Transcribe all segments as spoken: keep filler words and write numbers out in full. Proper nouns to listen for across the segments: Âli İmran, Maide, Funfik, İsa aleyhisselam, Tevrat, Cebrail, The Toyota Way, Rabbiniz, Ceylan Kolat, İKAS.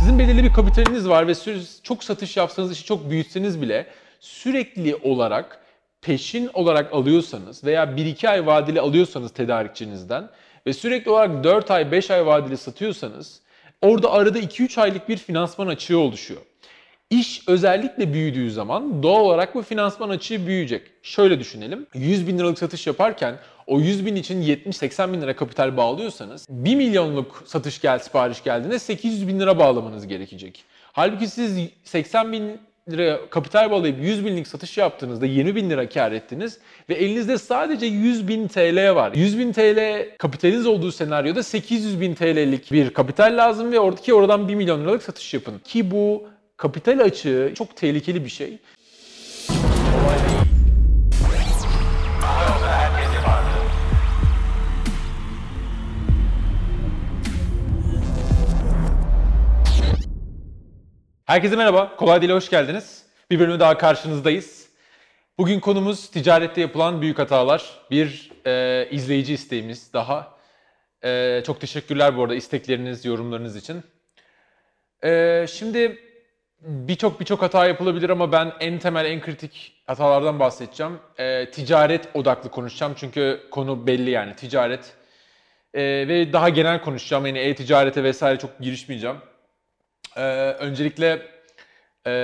Sizin belirli bir kapitaliniz var ve çok satış yapsanız, işi çok büyütseniz bile sürekli olarak peşin olarak alıyorsanız veya bir iki ay vadeli alıyorsanız tedarikçinizden ve sürekli olarak dört ay, beş ay vadeli satıyorsanız orada arada iki üç aylık bir finansman açığı oluşuyor. İş özellikle büyüdüğü zaman doğal olarak bu finansman açığı büyüyecek. Şöyle düşünelim, yüz bin liralık satış yaparken o yüz bin için yetmiş seksen bin lira kapital bağlıyorsanız bir milyonluk satış gel, sipariş geldiğinde sekiz yüz bin lira bağlamanız gerekecek. Halbuki siz seksen bin lira kapital bağlayıp yüz binlik satış yaptığınızda yirmi bin lira kar ettiniz ve elinizde sadece yüz bin TL var. yüz bin TL kapitaliniz olduğu senaryoda sekiz yüz bin TL'lik bir kapital lazım ve oradaki oradan bir milyon liralık satış yapın. Ki bu kapital açığı çok tehlikeli bir şey. Herkese merhaba, Kolay Dile hoş geldiniz. Bir bölümü daha karşınızdayız. Bugün konumuz ticarette yapılan büyük hatalar. Bir e, izleyici isteğimiz daha. E, çok teşekkürler bu arada istekleriniz, yorumlarınız için. E, şimdi birçok birçok hata yapılabilir ama ben en temel, en kritik hatalardan bahsedeceğim. E, ticaret odaklı konuşacağım çünkü konu belli yani ticaret. E, ve daha genel konuşacağım, yani e-ticarete vesaire çok girişmeyeceğim. Ee, öncelikle e,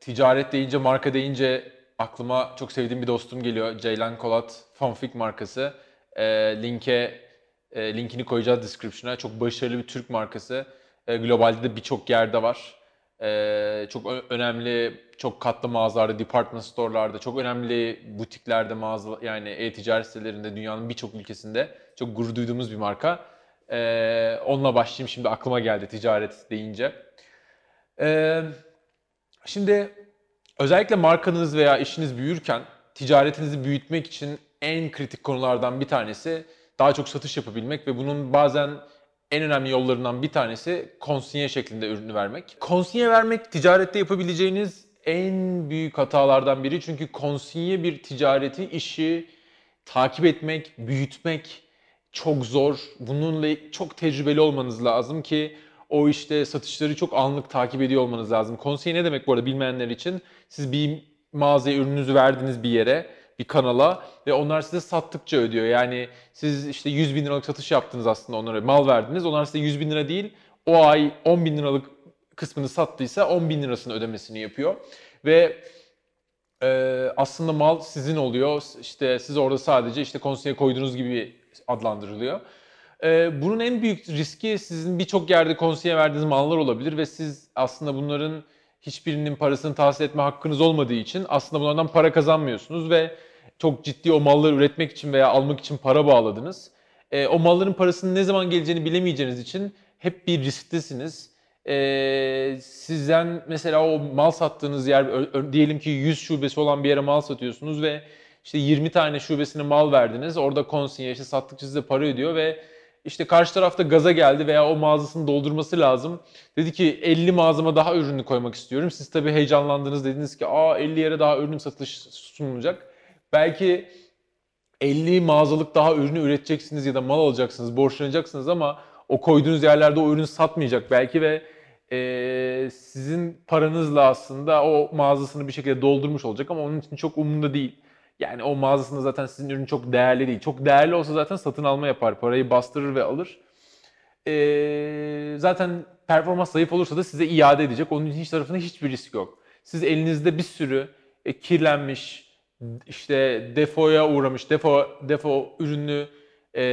ticaret deyince, marka deyince aklıma çok sevdiğim bir dostum geliyor. Ceylan Kolat, Funfik markası. E, linke e, linkini koyacağız description'a. Çok başarılı bir Türk markası. E, globalde de birçok yerde var. E, çok ö- önemli, çok katlı mağazalarda, department store'larda, çok önemli butiklerde, mağaza, yani e-ticaret sitelerinde dünyanın birçok ülkesinde çok gurur duyduğumuz bir marka. Ee, onunla başlayayım, şimdi aklıma geldi ticaret deyince. Ee, şimdi özellikle markanız veya işiniz büyürken ticaretinizi büyütmek için en kritik konulardan bir tanesi daha çok satış yapabilmek ve bunun bazen en önemli yollarından bir tanesi konsinye şeklinde ürünü vermek. Konsinye vermek ticarette yapabileceğiniz en büyük hatalardan biri, çünkü konsinye bir ticareti, işi takip etmek, büyütmek çok zor. Bununla çok tecrübeli olmanız lazım ki o işte satışları çok anlık takip ediyor olmanız lazım. Konsinye ne demek bu arada bilmeyenler için? Siz bir mağazaya ürününüzü verdiniz bir yere, bir kanala ve onlar size sattıkça ödüyor. Yani siz işte yüz bin liralık satış yaptınız aslında onlara, mal verdiniz. Onlar size yüz bin lira değil, o ay on bin liralık kısmını sattıysa on bin lirasını ödemesini yapıyor. Ve e, aslında mal sizin oluyor. İşte siz orada sadece işte konsinye koyduğunuz gibi adlandırılıyor. Bunun en büyük riski, sizin birçok yerde konsiye verdiğiniz mallar olabilir ve siz aslında bunların hiçbirinin parasını tahsil etme hakkınız olmadığı için aslında bunlardan para kazanmıyorsunuz ve çok ciddi o malları üretmek için veya almak için para bağladınız. O malların parasının ne zaman geleceğini bilemeyeceğiniz için hep bir risktesiniz. Sizden mesela o mal sattığınız yer, diyelim ki yüz şubesi olan bir yere mal satıyorsunuz ve İşte yirmi tane şubesine mal verdiniz. Orada konsinye işte sattıkça size para ödüyor ve işte karşı tarafta gaza geldi veya o mağazasını doldurması lazım. Dedi ki elli mağazama daha ürünü koymak istiyorum. Siz tabii heyecanlandınız, dediniz ki aa elli yere daha ürün satış sunulacak. Belki elli mağazalık daha ürünü üreteceksiniz ya da mal alacaksınız, borçlanacaksınız ama o koyduğunuz yerlerde o ürün satmayacak belki ve ee, sizin paranızla aslında o mağazasını bir şekilde doldurmuş olacak ama onun için çok umurunda değil. Yani o mağazasında zaten sizin ürün çok değerli değil. Çok değerli olsa zaten satın alma yapar. Parayı bastırır ve alır. Ee, zaten performans zayıf olursa da size iade edecek. Onun hiç tarafında hiçbir risk yok. Siz elinizde bir sürü e, kirlenmiş, işte defoya uğramış, defo defo ürünü e,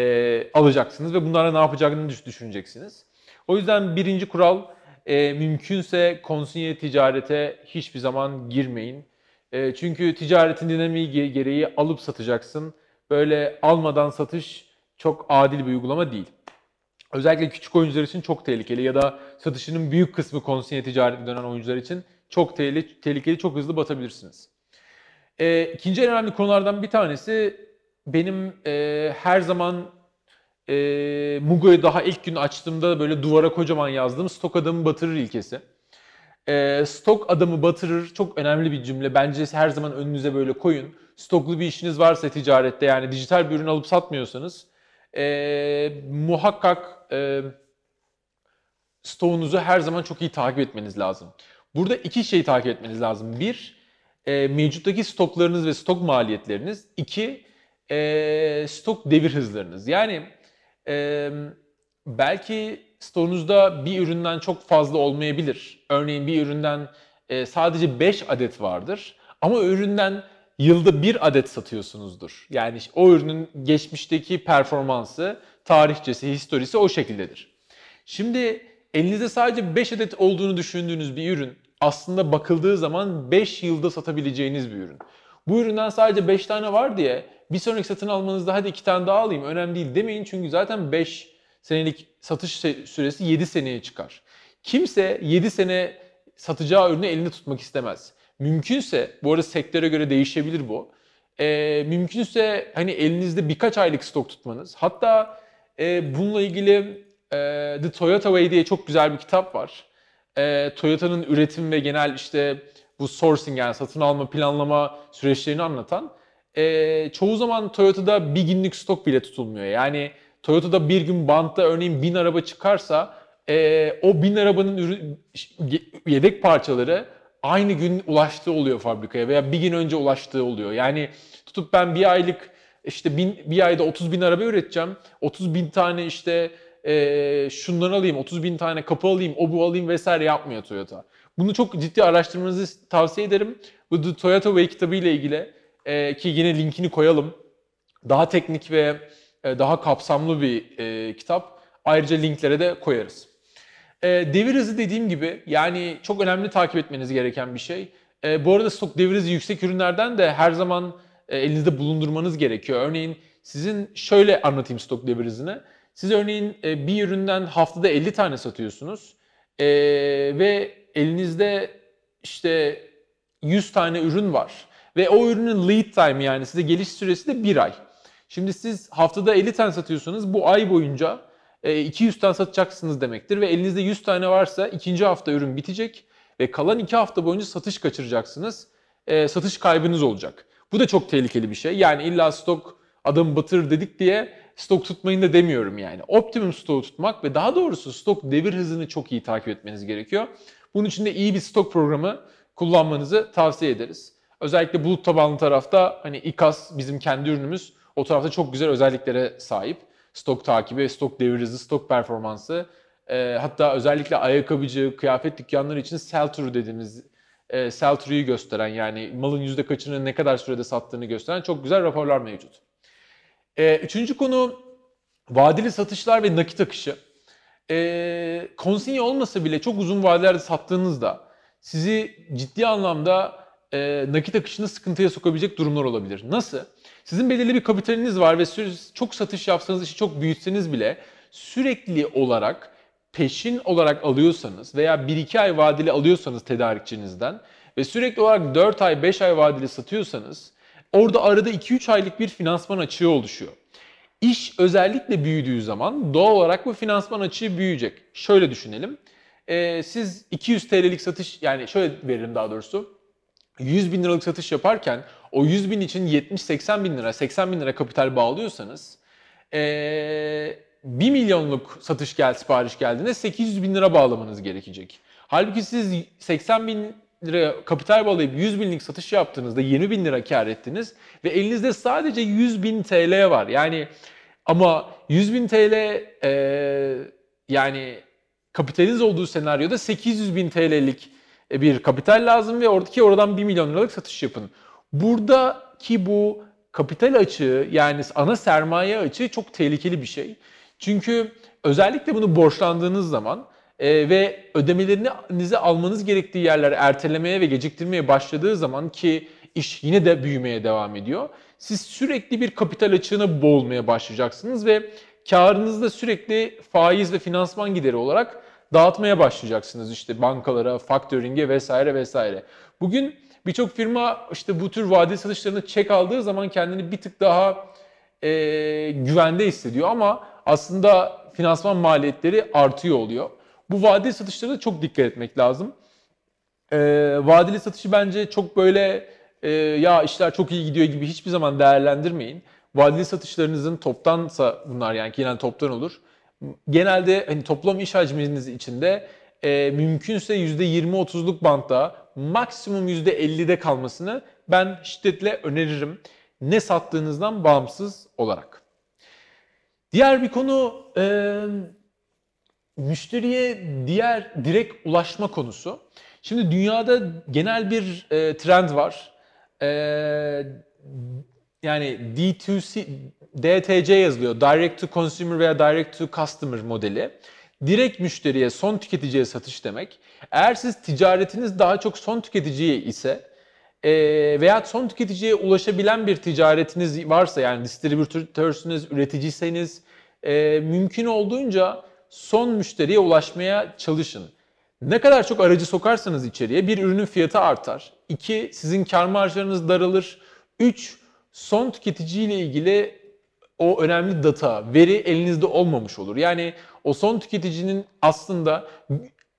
alacaksınız ve bunlara ne yapacağını düşüneceksiniz. O yüzden birinci kural, e, mümkünse konsinye ticarete hiçbir zaman girmeyin. Çünkü ticaretin dinamiği gereği alıp satacaksın. Böyle almadan satış çok adil bir uygulama değil. Özellikle küçük oyuncular için çok tehlikeli ya da satışının büyük kısmı konsinye ticarete dönen oyuncular için çok tehlikeli, çok hızlı batabilirsiniz. İkinci en önemli konulardan bir tanesi, benim her zaman Mugo'yu daha ilk gün açtığımda böyle duvara kocaman yazdığım stok adamı batırır ilkesi. E, stok adamı batırır çok önemli bir cümle. Bence her zaman önünüze böyle koyun. Stoklu bir işiniz varsa ticarette, yani dijital bir ürün alıp satmıyorsanız e, muhakkak e, stoğunuzu her zaman çok iyi takip etmeniz lazım. Burada iki şeyi takip etmeniz lazım. Bir, e, mevcuttaki stoklarınız ve stok maliyetleriniz. İki, e, stok devir hızlarınız. Yani e, belki stoğunuzda bir üründen çok fazla olmayabilir. Örneğin bir üründen e, sadece beş adet vardır ama üründen yılda bir adet satıyorsunuzdur. Yani o ürünün geçmişteki performansı, tarihçesi, historisi o şekildedir. Şimdi elinizde sadece beş adet olduğunu düşündüğünüz bir ürün aslında bakıldığı zaman beş yılda satabileceğiniz bir ürün. Bu üründen sadece beş tane var diye bir sonraki satın almanızda hadi iki tane daha alayım önemli değil demeyin. Çünkü zaten beş senelik satış süresi yedi seneye çıkar. Kimse yedi sene satacağı ürünü elinde tutmak istemez. Mümkünse, bu arada sektöre göre değişebilir bu. E, mümkünse hani elinizde birkaç aylık stok tutmanız. Hatta e, bununla ilgili e, The Toyota Way diye çok güzel bir kitap var. E, Toyota'nın üretim ve genel işte bu sourcing, yani satın alma, planlama süreçlerini anlatan. E, çoğu zaman Toyota'da bir günlük stok bile tutulmuyor. Yani Toyota'da bir gün bantta örneğin bin araba çıkarsa e, o bin arabanın ürün, yedek parçaları aynı gün ulaştığı oluyor fabrikaya veya bir gün önce ulaştığı oluyor. Yani tutup ben bir aylık işte bin, bir ayda otuz bin araba üreteceğim. otuz bin tane işte e, şundan alayım, otuz bin tane kapı alayım, o bu alayım vesaire yapmıyor Toyota. Bunu çok ciddi araştırmanızı tavsiye ederim. Bu The Toyota Way kitabı ile ilgili e, ki yine linkini koyalım. Daha teknik ve e, daha kapsamlı bir e, kitap. Ayrıca linklere de koyarız. Devir hızı dediğim gibi yani çok önemli takip etmeniz gereken bir şey. Bu arada stok devir hızı yüksek ürünlerden de her zaman elinizde bulundurmanız gerekiyor. Örneğin sizin şöyle anlatayım stok devir hızını. Siz örneğin bir üründen haftada elli tane satıyorsunuz ve elinizde işte yüz tane ürün var. Ve o ürünün lead time, yani size geliş süresi de bir ay. Şimdi siz haftada elli tane satıyorsanız bu ay boyunca iki yüz tane satacaksınız demektir ve elinizde yüz tane varsa ikinci hafta ürün bitecek ve kalan iki hafta boyunca satış kaçıracaksınız. E, satış kaybınız olacak. Bu da çok tehlikeli bir şey. Yani illa stok adam batırır dedik diye stok tutmayın da demiyorum yani. Optimum stoğu tutmak ve daha doğrusu stok devir hızını çok iyi takip etmeniz gerekiyor. Bunun için de iyi bir stok programı kullanmanızı tavsiye ederiz. Özellikle bulut tabanlı tarafta hani İKAS bizim kendi ürünümüz. O tarafta çok güzel özelliklere sahip. Stok takibi, stok devir hızı, stok performansı, e, hatta özellikle ayakkabıcı, kıyafet dükkanları için sell-through dediğimiz e, sell-through'yu gösteren, yani malın yüzde kaçını ne kadar sürede sattığını gösteren çok güzel raporlar mevcut. E, üçüncü konu vadeli satışlar ve nakit akışı. E, konsinye olmasa bile çok uzun vadelerde sattığınızda sizi ciddi anlamda e, nakit akışını sıkıntıya sokabilecek durumlar olabilir. Nasıl? Sizin belirli bir kapitaliniz var ve çok satış yapsanız, işi çok büyütseniz bile sürekli olarak peşin olarak alıyorsanız veya bir iki ay vadeli alıyorsanız tedarikçinizden ve sürekli olarak dört ay beş ay vadeli satıyorsanız orada arada iki üç aylık bir finansman açığı oluşuyor. İş özellikle büyüdüğü zaman doğal olarak bu finansman açığı büyüyecek. Şöyle düşünelim. Ee, siz iki yüz TL'lik satış, yani şöyle verelim daha doğrusu. yüz bin liralık satış yaparken o yüz bin için yetmiş seksen bin lira, seksen bin lira kapital bağlıyorsanız ee, bir milyonluk satış gel, sipariş geldiğinde sekiz yüz bin lira bağlamanız gerekecek. Halbuki siz seksen bin lira kapital bağlayıp yüz binlik satış yaptığınızda yirmi bin lira kar ettiniz ve elinizde sadece yüz bin TL var. Yani ama yüz bin TL ee, yani kapitaliniz olduğu senaryoda sekiz yüz bin TL'lik bir kapital lazım ve oradaki oradan bir milyon liralık satış yapın. Buradaki bu kapital açığı, yani ana sermaye açığı çok tehlikeli bir şey. Çünkü özellikle bunu borçlandığınız zaman e, ve ödemelerinizi almanız gerektiği yerler ertelemeye ve geciktirmeye başladığı zaman, ki iş yine de büyümeye devam ediyor, siz sürekli bir kapital açığına boğulmaya başlayacaksınız ve karınızı da sürekli faiz ve finansman gideri olarak dağıtmaya başlayacaksınız işte bankalara, faktöringe vesaire vesaire. Bugün birçok firma işte bu tür vadeli satışlarını çek aldığı zaman kendini bir tık daha e, güvende hissediyor ama aslında finansman maliyetleri artıyor oluyor. Bu vadeli satışlara da çok dikkat etmek lazım. E, vadeli satışı bence çok böyle e, ya işler çok iyi gidiyor gibi hiçbir zaman değerlendirmeyin. Vadeli satışlarınızın toptansa bunlar, yani genel toptan olur. genelde hani toplam iş hacminiz içinde e, mümkünse yüzde yirmi otuzluk bantta, maksimum yüzde ellide kalmasını ben şiddetle öneririm. Ne sattığınızdan bağımsız olarak. Diğer bir konu e, müşteriye diğer direkt ulaşma konusu. Şimdi dünyada genel bir e, trend var. E, yani D iki C, D T C yazılıyor. Direct to Consumer veya Direct to Customer modeli. Direkt müşteriye, son tüketiciye satış demek. Eğer siz ticaretiniz daha çok son tüketiciye ise e, veya son tüketiciye ulaşabilen bir ticaretiniz varsa, yani distribütörsünüz, üreticiseniz, e, mümkün olduğunca son müşteriye ulaşmaya çalışın. Ne kadar çok aracı sokarsanız içeriye, bir, ürünün fiyatı artar. İki, sizin kar marjlarınız daralır. Üç, son tüketiciyle ilgili o önemli data, veri elinizde olmamış olur. Yani o son tüketicinin aslında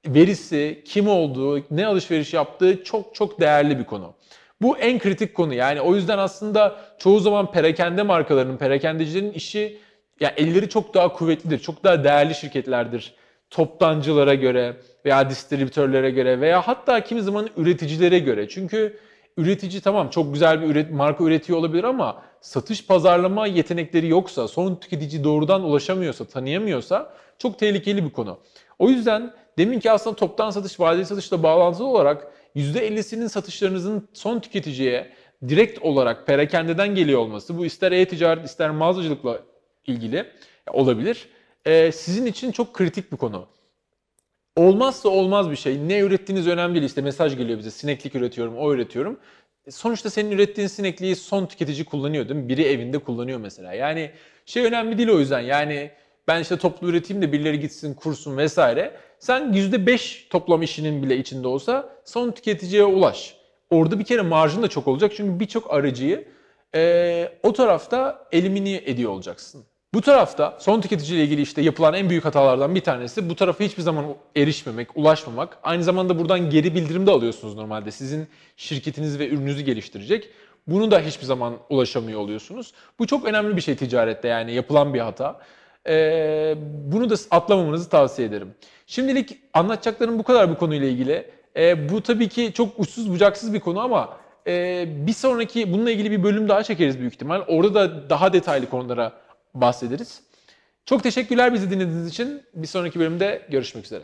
verisi, kim olduğu, ne alışveriş yaptığı çok çok değerli bir konu. Bu en kritik konu. Yani o yüzden aslında çoğu zaman perakende markalarının, perakendecilerin işi, yani elleri çok daha kuvvetlidir, çok daha değerli şirketlerdir. Toptancılara göre veya distribütörlere göre veya hatta kimi zaman üreticilere göre. Çünkü üretici tamam çok güzel bir üret, marka üretiyor olabilir ama satış pazarlama yetenekleri yoksa, son tüketici doğrudan ulaşamıyorsa, tanıyamıyorsa çok tehlikeli bir konu. O yüzden demin ki aslında toptan satış, vadeli satışla bağlantılı olarak yüzde ellisinin satışlarınızın son tüketiciye direkt olarak perakendeden geliyor olması, bu ister e-ticaret ister mağazacılıkla ilgili olabilir, Ee, sizin için çok kritik bir konu. Olmazsa olmaz bir şey. Ne ürettiğiniz önemli değil. İşte mesaj geliyor bize, sineklik üretiyorum, o üretiyorum. Sonuçta senin ürettiğin sinekliği son tüketici kullanıyor değil mi? Biri evinde kullanıyor mesela. Yani şey önemli değil o yüzden. Yani ben işte toplu üreteyim de birileri gitsin, kursun vesaire. Sen yüzde beş toplam işinin bile içinde olsa son tüketiciye ulaş. Orada bir kere marjın da çok olacak. Çünkü birçok aracıyı ee, o tarafta elimini ediyor olacaksın. Bu tarafta son tüketiciyle ilgili işte yapılan en büyük hatalardan bir tanesi bu tarafa hiçbir zaman erişmemek, ulaşmamak. Aynı zamanda buradan geri bildirim de alıyorsunuz normalde. Sizin şirketiniz ve ürününüzü geliştirecek. Bunu da hiçbir zaman ulaşamıyor oluyorsunuz. Bu çok önemli bir şey ticarette, yani yapılan bir hata. Ee, bunu da atlamamanızı tavsiye ederim. Şimdilik anlatacaklarım bu kadar bu konuyla ilgili. Ee, bu tabii ki çok uçsuz bucaksız bir konu ama e, bir sonraki bununla ilgili bir bölüm daha çekeriz büyük ihtimal. Orada da daha detaylı konulara bahsederiz. Çok teşekkürler bizi dinlediğiniz için. Bir sonraki bölümde görüşmek üzere.